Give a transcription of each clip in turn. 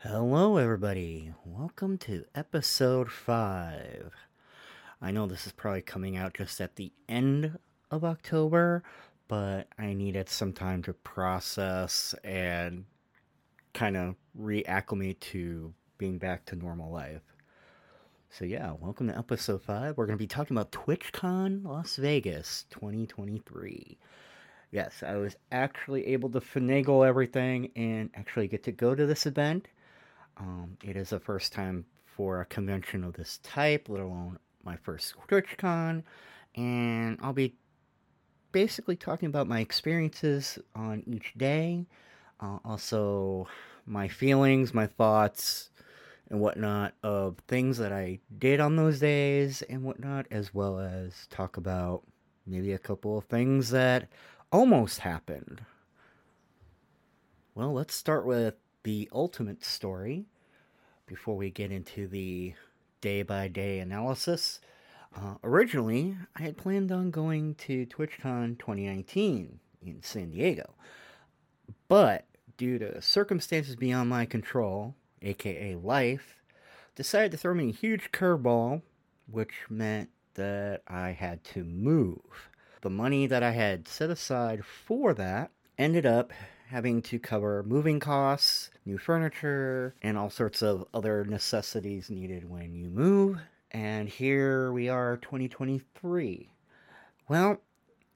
Hello everybody, welcome to episode 5. I know this is probably coming out just at the end of October, but I needed some time to process and kind of reacclimate to being back to normal life. So yeah, welcome to episode 5. We're going to be talking about TwitchCon Las Vegas 2023. Yes, I was actually able to finagle everything and actually get to go to this event. It is the first time for a convention of this type, let alone my first TwitchCon, and I'll be basically talking about my experiences on each day, also my feelings, my thoughts, and whatnot of things that I did on those days and whatnot, as well as talk about maybe a couple of things that almost happened. Well, let's start with the ultimate story before we get into the day-by-day analysis. Originally, I had planned on going to TwitchCon 2019 in San Diego, but due to circumstances beyond my control, aka life, decided to throw me a huge curveball, which meant that I had to move. The money that I had set aside for that ended up having to cover moving costs, new furniture, and all sorts of other necessities needed when you move. And here we are, 2023. Well,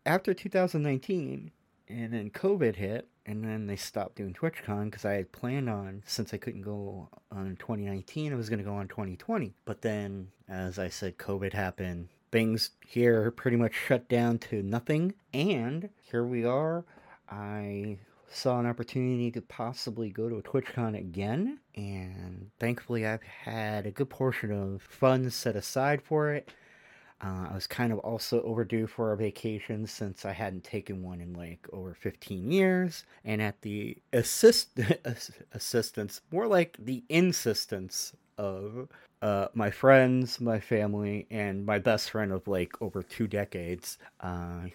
after 2019, and then COVID hit, and then they stopped doing TwitchCon because I had planned on, since I couldn't go on 2019, I was going to go on 2020. But then, as I said, COVID happened. Things here pretty much shut down to nothing. And here we are. I saw an opportunity to possibly go to a TwitchCon again, and thankfully I've had a good portion of funds set aside for it. I was kind of also overdue for a vacation since I hadn't taken one in like over 15 years, and at the insistence of my friends, my family, and my best friend of like over 2 decades,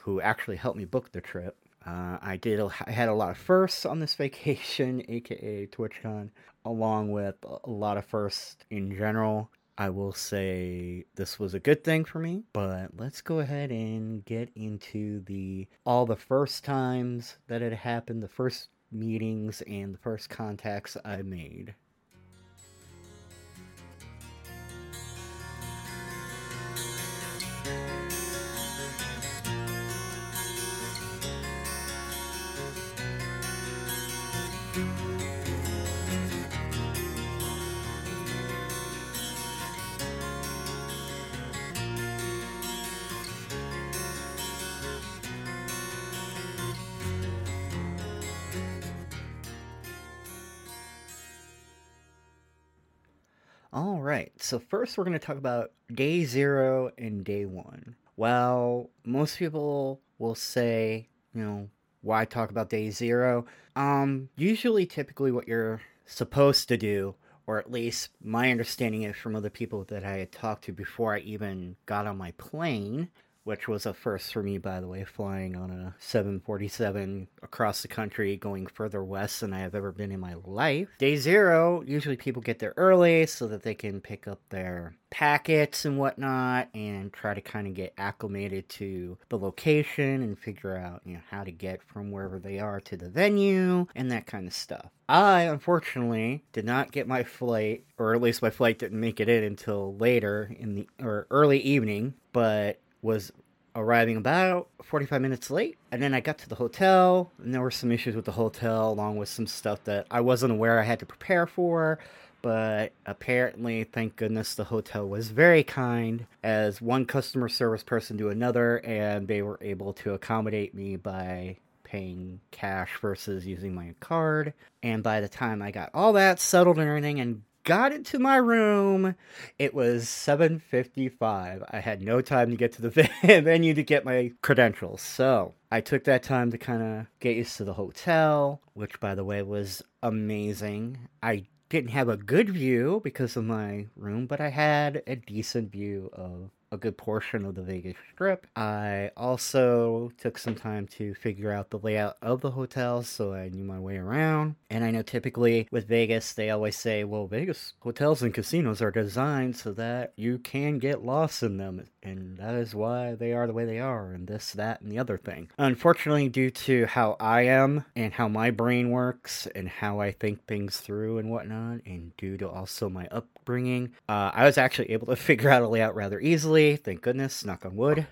who actually helped me book the trip. I had a lot of firsts on this vacation, aka TwitchCon, along with a lot of firsts in general. I will say this was a good thing for me, but let's go ahead and get into all the first times that it happened, the first meetings, and the first contacts I made. Alright, so first we're going to talk about Day 0 and Day 1. While most people will say, you know, why talk about Day 0? Usually, typically what you're supposed to do, or at least my understanding is from other people that I had talked to before I even got on my plane, which was a first for me, by the way, flying on a 747 across the country, going further west than I have ever been in my life. Day 0, usually people get there early so that they can pick up their packets and whatnot and try to kind of get acclimated to the location and figure out, you know, how to get from wherever they are to the venue and that kind of stuff. I, unfortunately, did not get my flight, or at least my flight didn't make it in until later in the, or early evening, but was arriving about 45 minutes late, and then I got to the hotel, and there were some issues with the hotel, along with some stuff that I wasn't aware I had to prepare for, but apparently, thank goodness, the hotel was very kind, as one customer service person to another, and they were able to accommodate me by paying cash versus using my card, and by the time I got all that settled and everything, and got into my room, it was 7:55. I had no time to get to the venue to get my credentials, so I took that time to kind of get used to the hotel, which, by the way, was amazing. I didn't have a good view because of my room, but I had a decent view of a good portion of the Vegas Strip. I also took some time to figure out the layout of the hotels so I knew my way around. And I know typically with Vegas, they always say, well, Vegas hotels and casinos are designed so that you can get lost in them. And that is why they are the way they are, and this, that, and the other thing. Unfortunately, due to how I am and how my brain works and how I think things through and whatnot, and due to also my upbringing, I was actually able to figure out a layout rather easily. Thank goodness, knock on wood.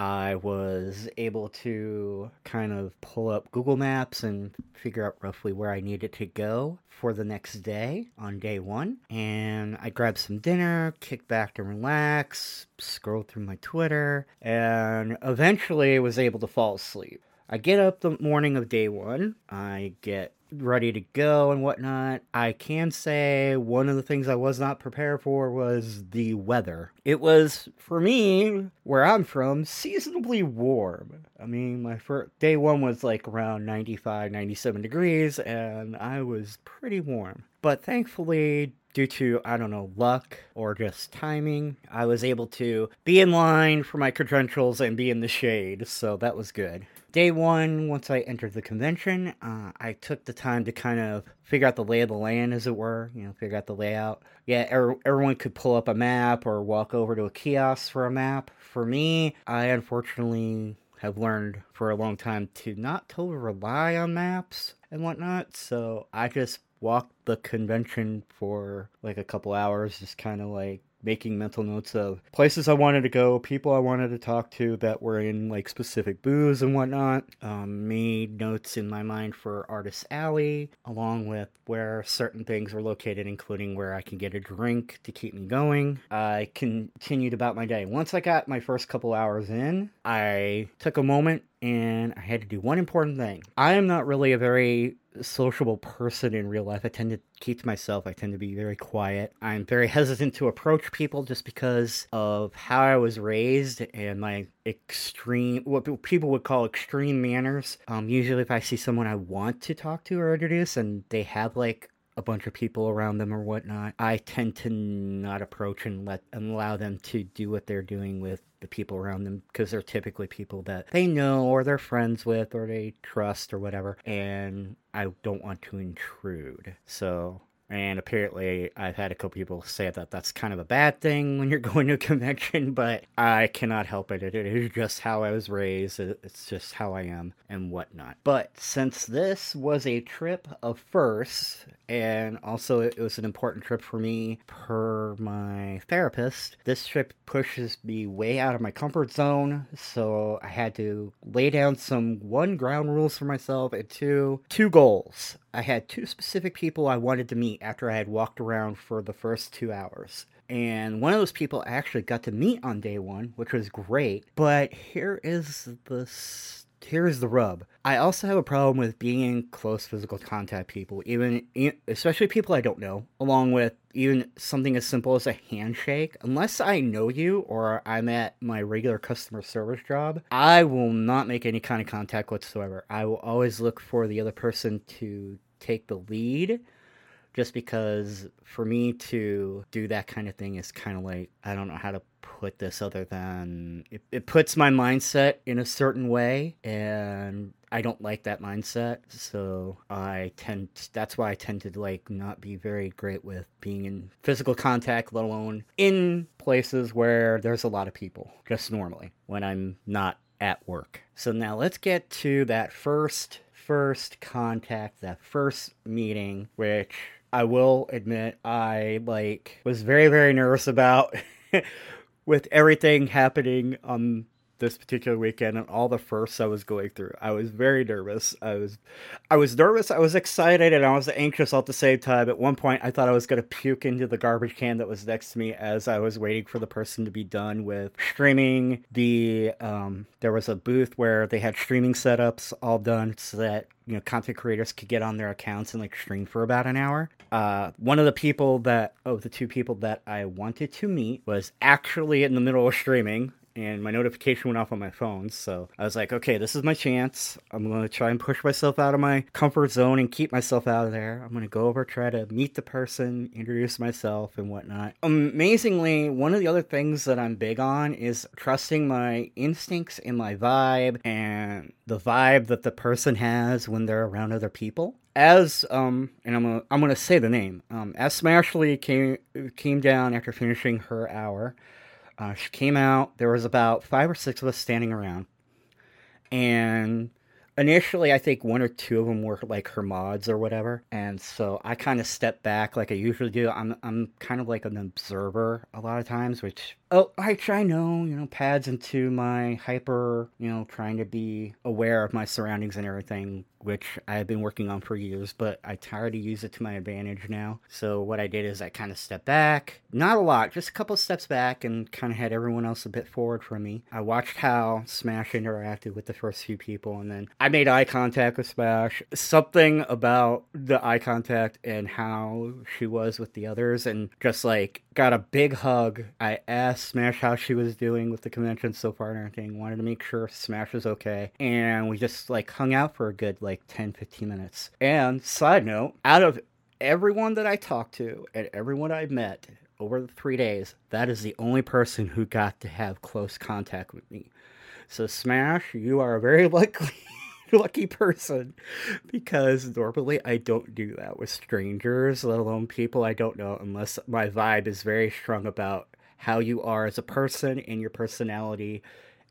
I was able to kind of pull up Google Maps and figure out roughly where I needed to go for the next day on day one. And I grabbed some dinner, kicked back to relax, scrolled through my Twitter, and eventually was able to fall asleep. I get up the morning of day one. I get ready to go and whatnot. I can say one of the things I was not prepared for was the weather. It was, for me, where I'm from, seasonably warm. I mean, my first day one was like around 95, 97 degrees, and I was pretty warm. But thankfully, due to, I don't know, luck or just timing, I was able to be in line for my credentials and be in the shade, so that was good. Day one, once I entered the convention, I took the time to kind of figure out the lay of the land, as it were, you know, figure out the layout. Yeah, everyone could pull up a map or walk over to a kiosk for a map. For me, I unfortunately have learned for a long time to not totally rely on maps and whatnot, so I just walked the convention for like a couple hours, just kind of like making mental notes of places I wanted to go, people I wanted to talk to that were in like specific booths and whatnot. Made notes in my mind for Artist Alley, along with where certain things were located, including where I can get a drink to keep me going. I continued about my day. Once I got my first couple hours in, I took a moment and I had to do one important thing. I am not really a very sociable person in real life. I tend to keep to myself. I tend to be very quiet. I'm very hesitant to approach people just because of how I was raised and my extreme, what people would call extreme manners. Usually if I see someone I want to talk to or introduce and they have like a bunch of people around them or whatnot, I tend to not approach and let and allow them to do what they're doing with the people around them, because they're typically people that they know or they're friends with or they trust or whatever, and I don't want to intrude. So, and apparently I've had a couple people say that that's kind of a bad thing when you're going to a convention, but I cannot help it. It is just how I was raised. It's just how I am and whatnot. But since this was a trip of firsts, and also it was an important trip for me per my therapist, this trip pushes me way out of my comfort zone, so I had to lay down some, one, ground rules for myself, and two goals. I had two specific people I wanted to meet after I had walked around for the first 2 hours. And one of those people I actually got to meet on day one, which was great. But here's the rub. I also have a problem with being in close physical contact people, especially people I don't know, along with even something as simple as a handshake. Unless I know you or I'm at my regular customer service job, I will not make any kind of contact whatsoever. I will always look for the other person to take the lead, just because for me to do that kind of thing is kind of like, I don't know how to put this other than it puts my mindset in a certain way, and I don't like that mindset, so that's why I tend to like not be very great with being in physical contact, let alone in places where there's a lot of people, just normally when I'm not at work. So now let's get to that first contact, that first meeting, which I will admit I like was very, very nervous about with everything happening on this particular weekend and all the firsts I was going through. I was very nervous. I was nervous, I was excited, and I was anxious all at the same time. At one point, I thought I was going to puke into the garbage can that was next to me as I was waiting for the person to be done with streaming. There was a booth where they had streaming setups all done so that, you know, content creators could get on their accounts and like stream for about an hour. One of the people the two people that I wanted to meet was actually in the middle of streaming. and my notification went off on my phone. So I was like, okay, this is my chance. I'm going to try and push myself out of my comfort zone and keep myself out of there. I'm going to go over, try to meet the person, introduce myself and whatnot. Amazingly, one of the other things that I'm big on is trusting my instincts and my vibe and the vibe that the person has when they're around other people. As, and I'm gonna say the name, as Smashley came down after finishing her hour, she came out, there was about 5 or 6 of us standing around, and initially I think 1 or 2 of them were like her mods or whatever, and so I kind of stepped back like I usually do. I'm kind of like an observer a lot of times, which, oh, I try pads into my hyper, trying to be aware of my surroundings and everything, which I've been working on for years, but I try to use it to my advantage now. So what I did is I kind of stepped back, not a lot, just a couple steps back, and kind of had everyone else a bit forward from me. I watched how Smash interacted with the first few people, and then I made eye contact with Smash. Something about the eye contact and how she was with the others, and just like got a big hug. I asked Smash how she was doing with the convention so far and everything, wanted to make sure Smash was okay, and we just like hung out for a good like 10-15 minutes. And side note, out of everyone that I talked to and everyone I met over the 3 days, that is the only person who got to have close contact with me. So Smash, you are a very lucky person, because normally I don't do that with strangers, let alone people I don't know, unless my vibe is very strong about how you are as a person and your personality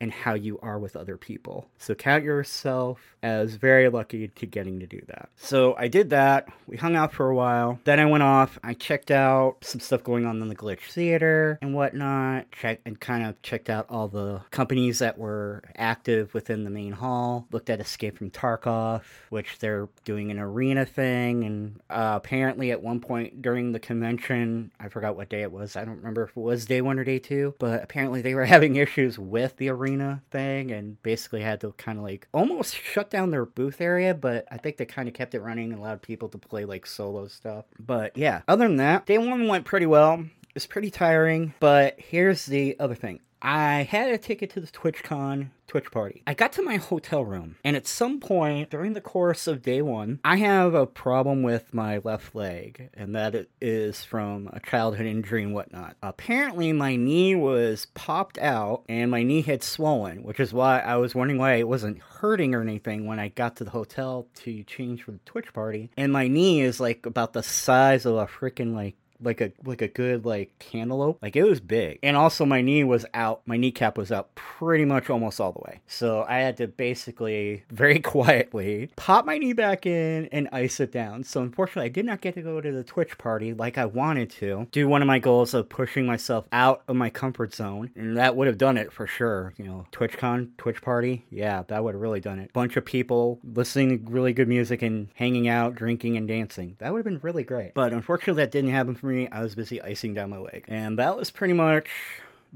and how you are with other people. So count yourself as very lucky to getting to do that. So I did that. We hung out for a while. Then I went off. I checked out some stuff going on in the Glitch Theater and whatnot. Checked out all the companies that were active within the main hall. Looked at Escape from Tarkov, which they're doing an arena thing. And apparently at one point during the convention, I forgot what day it was. I don't remember if it was day 1 or day 2. But apparently they were having issues with the arena thing, and basically had to kind of like almost shut down their booth area, but I think they kind of kept it running and allowed people to play like solo stuff. But yeah, other than that, day 1 went pretty well. It's pretty tiring, but here's the other thing. I had a ticket to the TwitchCon Twitch party. I got to my hotel room, and at some point during the course of day 1, I have a problem with my left leg, and that is from a childhood injury and whatnot. Apparently, my knee was popped out, and my knee had swollen, which is why I was wondering why it wasn't hurting or anything when I got to the hotel to change for the Twitch party. And my knee is like about the size of a freaking like a good like cantaloupe. Like, it was big. And also my knee was out. My kneecap was out pretty much almost all the way. So I had to basically very quietly pop my knee back in and ice it down. So unfortunately I did not get to go to the Twitch party like I wanted to. Do one of my goals of pushing myself out of my comfort zone. And that would have done it for sure. TwitchCon, Twitch party. Yeah, that would have really done it. Bunch of people listening to really good music and hanging out, drinking and dancing. That would have been really great. But unfortunately that didn't happen for me. I was busy icing down my leg. And that was pretty much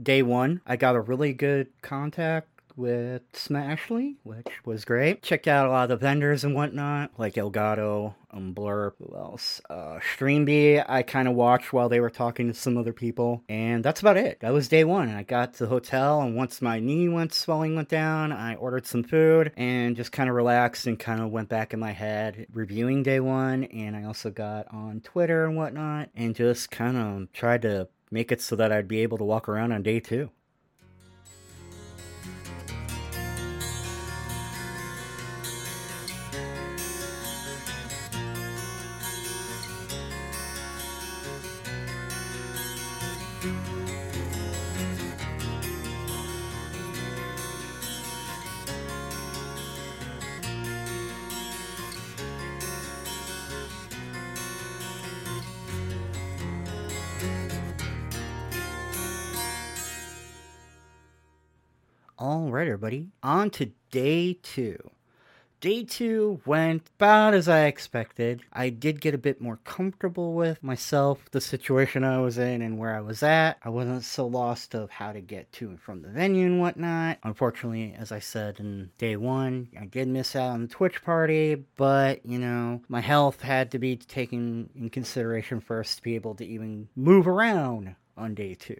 day 1. I got a really good contact with Smashley, which was great. Checked out a lot of the vendors and whatnot, like Elgato, Blurp, who else? Streambe, I kind of watched while they were talking to some other people. And that's about it. That was day 1. I got to the hotel, and once my knee swelling went down, I ordered some food and just kind of relaxed and kind of went back in my head reviewing day 1. And I also got on Twitter and whatnot and just kind of tried to make it so that I'd be able to walk around on day 2. Alright everybody, on to day 2. Day 2 went about as I expected. I did get a bit more comfortable with myself, the situation I was in and where I was at. I wasn't so lost of how to get to and from the venue and whatnot. Unfortunately, as I said in day 1, I did miss out on the Twitch party, but my health had to be taken in consideration first to be able to even move around on day 2.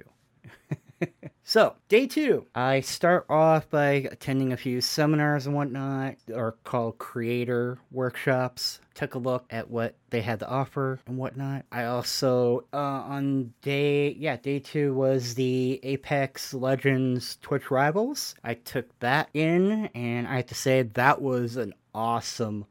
So, day two, I start off by attending a few seminars and whatnot, or called creator workshops. Took a look at what they had to offer and whatnot. I also, on day two was the Apex Legends Twitch Rivals. I took that in, and I have to say that was an awesome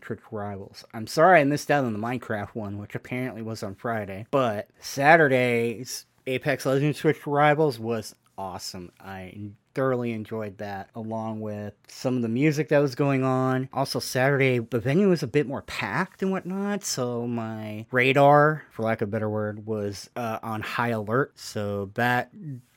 Twitch Rivals. I'm sorry I missed out on the Minecraft one, which apparently was on Friday, but Saturday's Apex Legends Twitch Rivals was awesome. I thoroughly enjoyed that, along with some of the music that was going on. Also, Saturday, the venue was a bit more packed and whatnot, so my radar, for lack of a better word, was on high alert, so that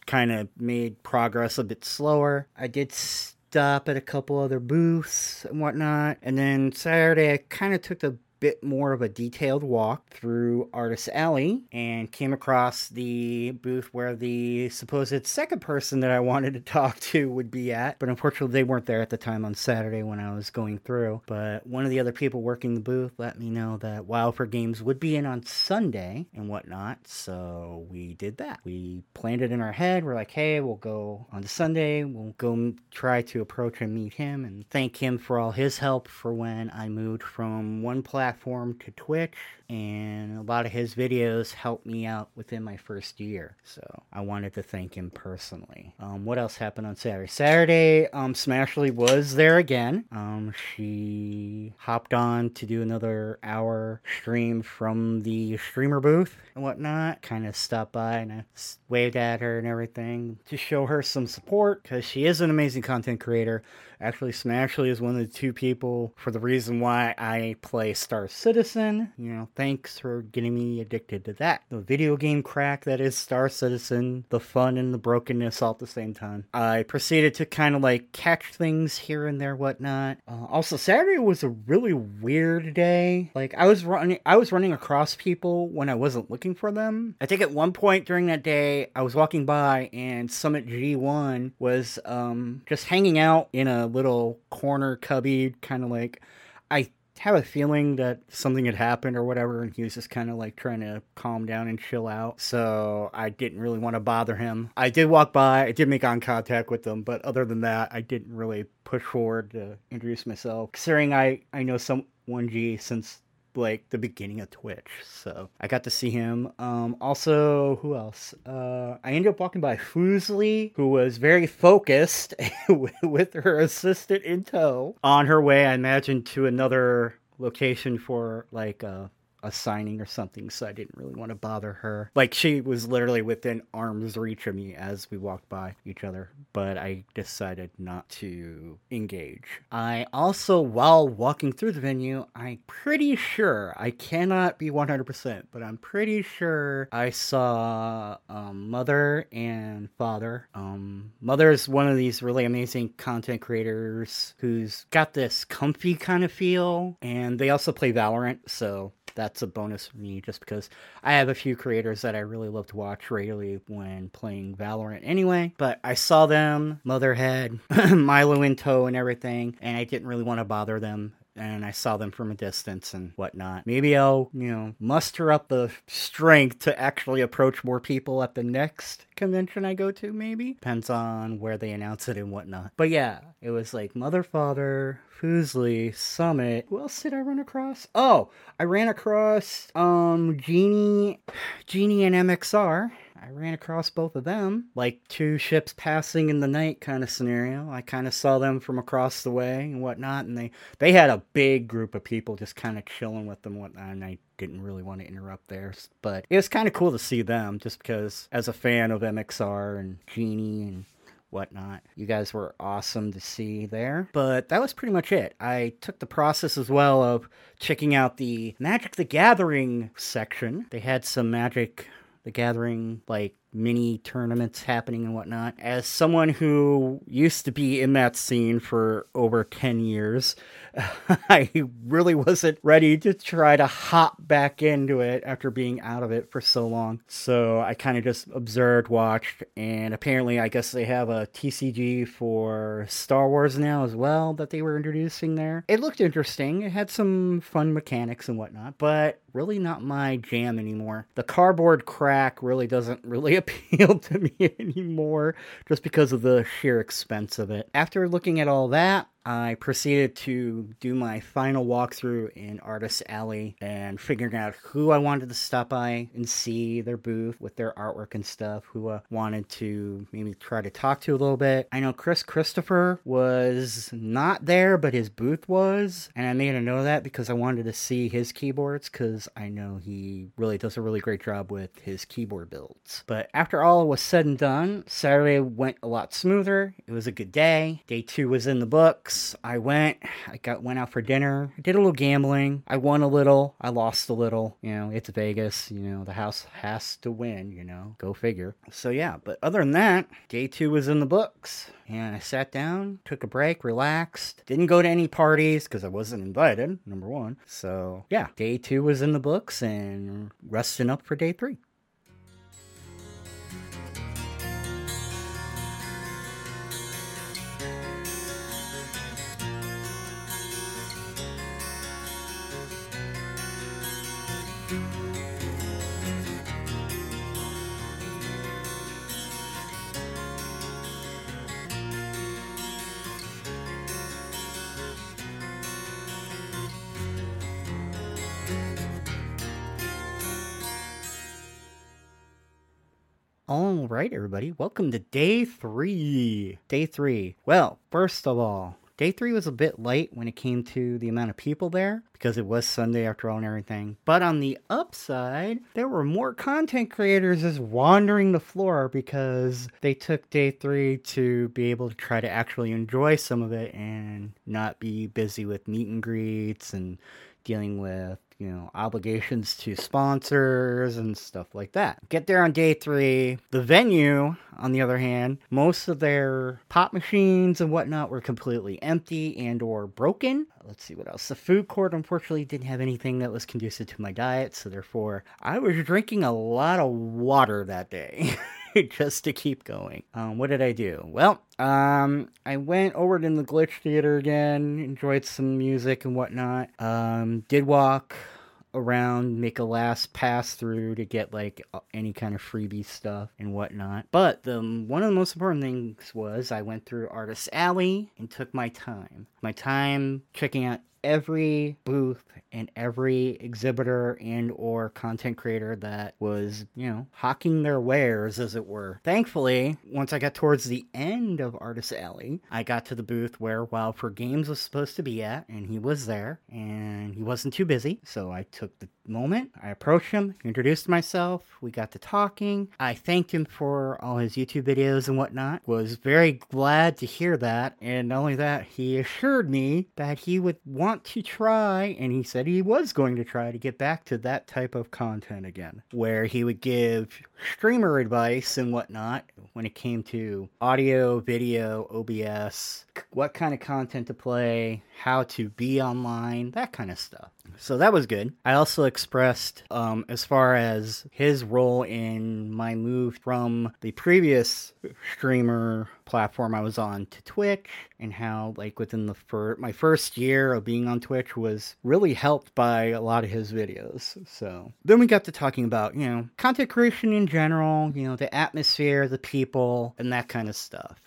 kind of made progress a bit slower. I did stop at a couple other booths and whatnot, and then Saturday I kind of took the bit more of a detailed walk through Artist Alley and came across the booth where the supposed second person that I wanted to talk to would be at, but unfortunately they weren't there at the time on Saturday when I was going through. But one of the other people working the booth let me know that Wildfire Games would be in on Sunday and whatnot, so we did that. We planned it in our head. We're like, hey, we'll go on to Sunday, we'll go try to approach and meet him and thank him for all his help for when I moved from one platform to Twitch, and a lot of his videos helped me out within my first year, so I wanted to thank him personally. What else happened on Saturday? Saturday, Smashley was there again. She hopped on to do another hour stream from the streamer booth and whatnot. Kind of stopped by and I waved at her and everything to show her some support, because she is an amazing content creator. Actually, Smashley is one of the two people for the reason why I play Star Citizen. You know, thanks for getting me addicted to that, the video game crack that is Star Citizen, the fun and the brokenness all at the same time. I proceeded to kind of like catch things here and there, whatnot. Also, Saturday was a really weird day. Like, I was running across people when I wasn't looking for them. I think at one point during that day, I was walking by and Summit G1 was just hanging out in a little corner cubby, kind of like, I have a feeling that something had happened or whatever, and he was just kind of like trying to calm down and chill out, so I didn't really want to bother him. I did walk by, I did make eye contact with him, but other than that, I didn't really push forward to introduce myself, considering I know some 1G since like the beginning of Twitch, so I got to see him. Also, who else? I ended up walking by Fuseli, who was very focused with her assistant in tow on her way, I imagine, to another location for like a signing or something, so I didn't really want to bother her. Like, she was literally within arm's reach of me as we walked by each other, but I decided not to engage. I also, while walking through the venue, I'm pretty sure, I cannot be 100%, but I'm pretty sure I saw Mother and Father. Mother is one of these really amazing content creators who's got this comfy kind of feel, and they also play Valorant, so that's a bonus for me, just because I have a few creators that I really love to watch regularly when playing Valorant anyway. But I saw them, Motherhead, Milo in tow and everything, and I didn't really want to bother them. And I saw them from a distance and whatnot. Maybe I'll, muster up the strength to actually approach more people at the next convention I go to, maybe. Depends on where they announce it and whatnot. But yeah, it was like Mother, Father, Fuseli, Summit. Who else did I run across? Oh, I ran across Genie and MXR. I ran across both of them, like two ships passing in the night kind of scenario. I kind of saw them from across the way and whatnot, and they had a big group of people just kind of chilling with them and whatnot, and I didn't really want to interrupt theirs, but it was kind of cool to see them, just because as a fan of MXR and Genie and whatnot, you guys were awesome to see there. But that was pretty much it. I took the process as well of checking out the Magic the Gathering section. They had some Magic the Gathering, like, mini tournaments happening and whatnot. As someone who used to be in that scene for over 10 years, I really wasn't ready to try to hop back into it after being out of it for so long. So I kind of just observed, watched, and apparently I guess they have a TCG for Star Wars now as well that they were introducing there. It looked interesting. It had some fun mechanics and whatnot, but really not my jam anymore. The cardboard crack really doesn't really appeal to me anymore just because of the sheer expense of it. After looking at all that, I proceeded to do my final walkthrough in Artist Alley and figuring out who I wanted to stop by and see their booth with their artwork and stuff, who I wanted to maybe try to talk to a little bit. I know Christopher was not there, but his booth was, and I made a note of that because I wanted to see his keyboards because I know he really does a really great job with his keyboard builds. But after all was said and done, Saturday went a lot smoother. It was a good day. Day two was in the books. I went out for dinner. I did a little gambling. I won a little. I lost a little. You know, it's Vegas. You know, the house has to win, you know. Go figure. So yeah, but other than that, day two was in the books. And I sat down, took a break, relaxed. Didn't go to any parties because I wasn't invited, number one. So yeah, day two was in the books and resting up for day three. All right, everybody, welcome to day three. Day three. Well, first of all, day three was a bit light when it came to the amount of people there because it was Sunday after all and everything. But on the upside, there were more content creators just wandering the floor because they took day three to be able to try to actually enjoy some of it and not be busy with meet and greets and dealing with, you know, obligations to sponsors and stuff like that. Get there on day three. The venue, on the other hand, most of their pop machines and whatnot were completely empty and or broken. Let's see what else. The food court, unfortunately, didn't have anything that was conducive to my diet, so therefore I was drinking a lot of water that day. Just to keep going. What did I do? Well, I went over to the Glitch Theater again, enjoyed some music and whatnot. Did walk around, make a last pass through to get like any kind of freebie stuff and whatnot. But one of the most important things was I went through Artist Alley and took my time. My time checking out every booth and every exhibitor and or content creator that was, you know, hawking their wares, as it were. Thankfully, once I got towards the end of Artist Alley, I got to the booth where Wildfire Games was supposed to be at, and he was there, and he wasn't too busy, so I took the moment. I approached him, introduced myself, we got to talking. I thanked him for all his YouTube videos and whatnot. Was very glad to hear that, and not only that, he assured me that he would want to try, and he said he was going to try to get back to that type of content again, where he would give streamer advice and whatnot when it came to audio, video, OBS, what kind of content to play, how to be online, that kind of stuff. So that was good. I also expressed as far as his role in my move from the previous streamer platform I was on to Twitch, and how like within the my first year of being on Twitch was really helped by a lot of his videos. So then we got to talking about, you know, content creation in general, you know, the atmosphere, the people, and that kind of stuff.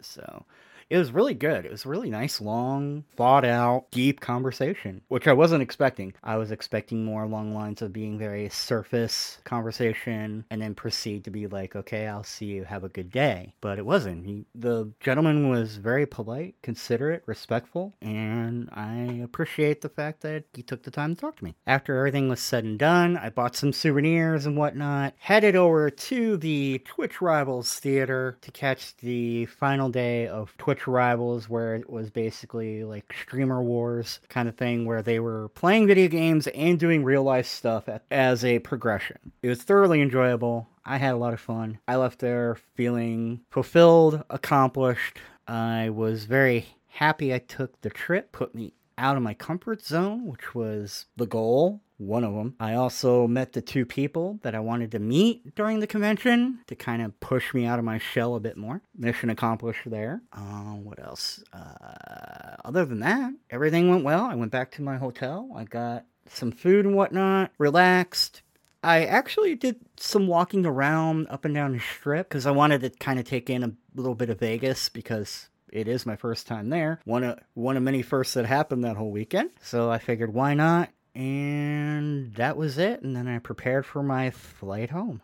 So it was really good. It was a really nice, long, thought-out, deep conversation, which I wasn't expecting. I was expecting more along lines of being very surface conversation and then proceed to be like, okay, I'll see you, have a good day. But it wasn't. The gentleman was very polite, considerate, respectful, and I appreciate the fact that he took the time to talk to me. After everything was said and done, I bought some souvenirs and whatnot, headed over to the Twitch Rivals Theater to catch the final day of Twitch Rivals, where it was basically like streamer wars kind of thing, where they were playing video games and doing real life stuff as a progression. It was thoroughly enjoyable. I had a lot of fun. I left there feeling fulfilled, accomplished. I was very happy I took the trip. Put me out of my comfort zone, which was the goal, one of them. I also met the two people that I wanted to meet during the convention to kind of push me out of my shell a bit more. Mission accomplished there. What else? Other than that, everything went well. I went back to my hotel. I got some food and whatnot, relaxed. I actually did some walking around up and down the strip because I wanted to kind of take in a little bit of Vegas because it is my first time there. One of many firsts that happened that whole weekend. So I figured, why not? And that was it. And then I prepared for my flight home.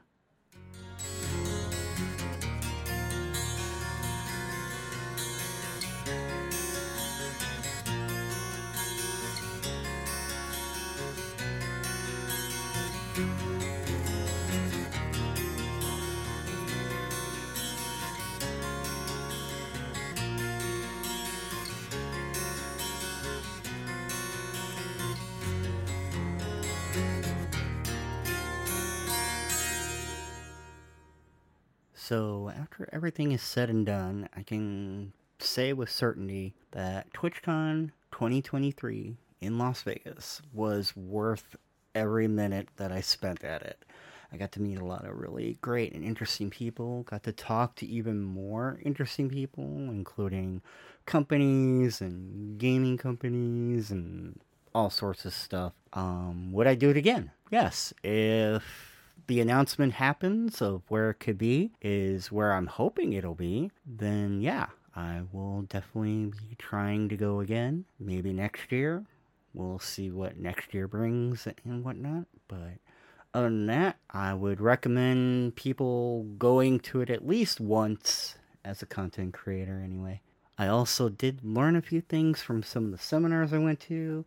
So after everything is said and done, I can say with certainty that TwitchCon 2023 in Las Vegas was worth every minute that I spent at it. I got to meet a lot of really great and interesting people, got to talk to even more interesting people, including companies and gaming companies and all sorts of stuff. Would I do it again? Yes, if the announcement happens of where it could be is where I'm hoping it'll be, then yeah, I will definitely be trying to go again. Maybe next year. We'll see what next year brings and whatnot. But other than that, I would recommend people going to it at least once as a content creator anyway. I also did learn a few things from some of the seminars I went to.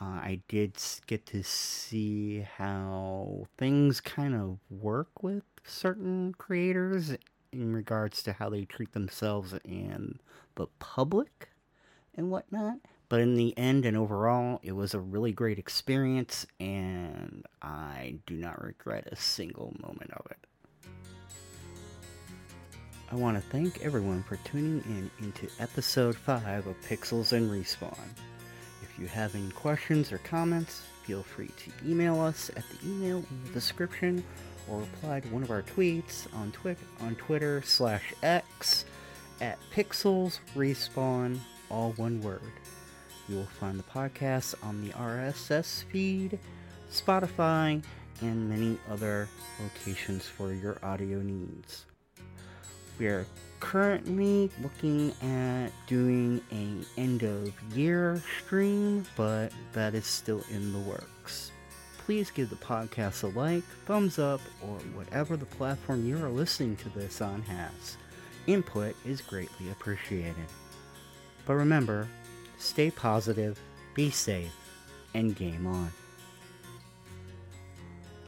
I did get to see how things kind of work with certain creators in regards to how they treat themselves and the public and whatnot. But in the end and overall, it was a really great experience, and I do not regret a single moment of it. I want to thank everyone for tuning in into episode 5 of Pixels and Respawn. If you have any questions or comments, feel free to email us at the email in the description or reply to one of our tweets on Twitter /X at Pixels Respawn, all one word. You will find the podcast on the RSS feed, Spotify, and many other locations for your audio needs. We are currently looking at doing an end-of-year stream, but that is still in the works. Please give the podcast a like, thumbs up, or whatever the platform you are listening to this on has. Input is greatly appreciated. But remember, stay positive, be safe, and game on.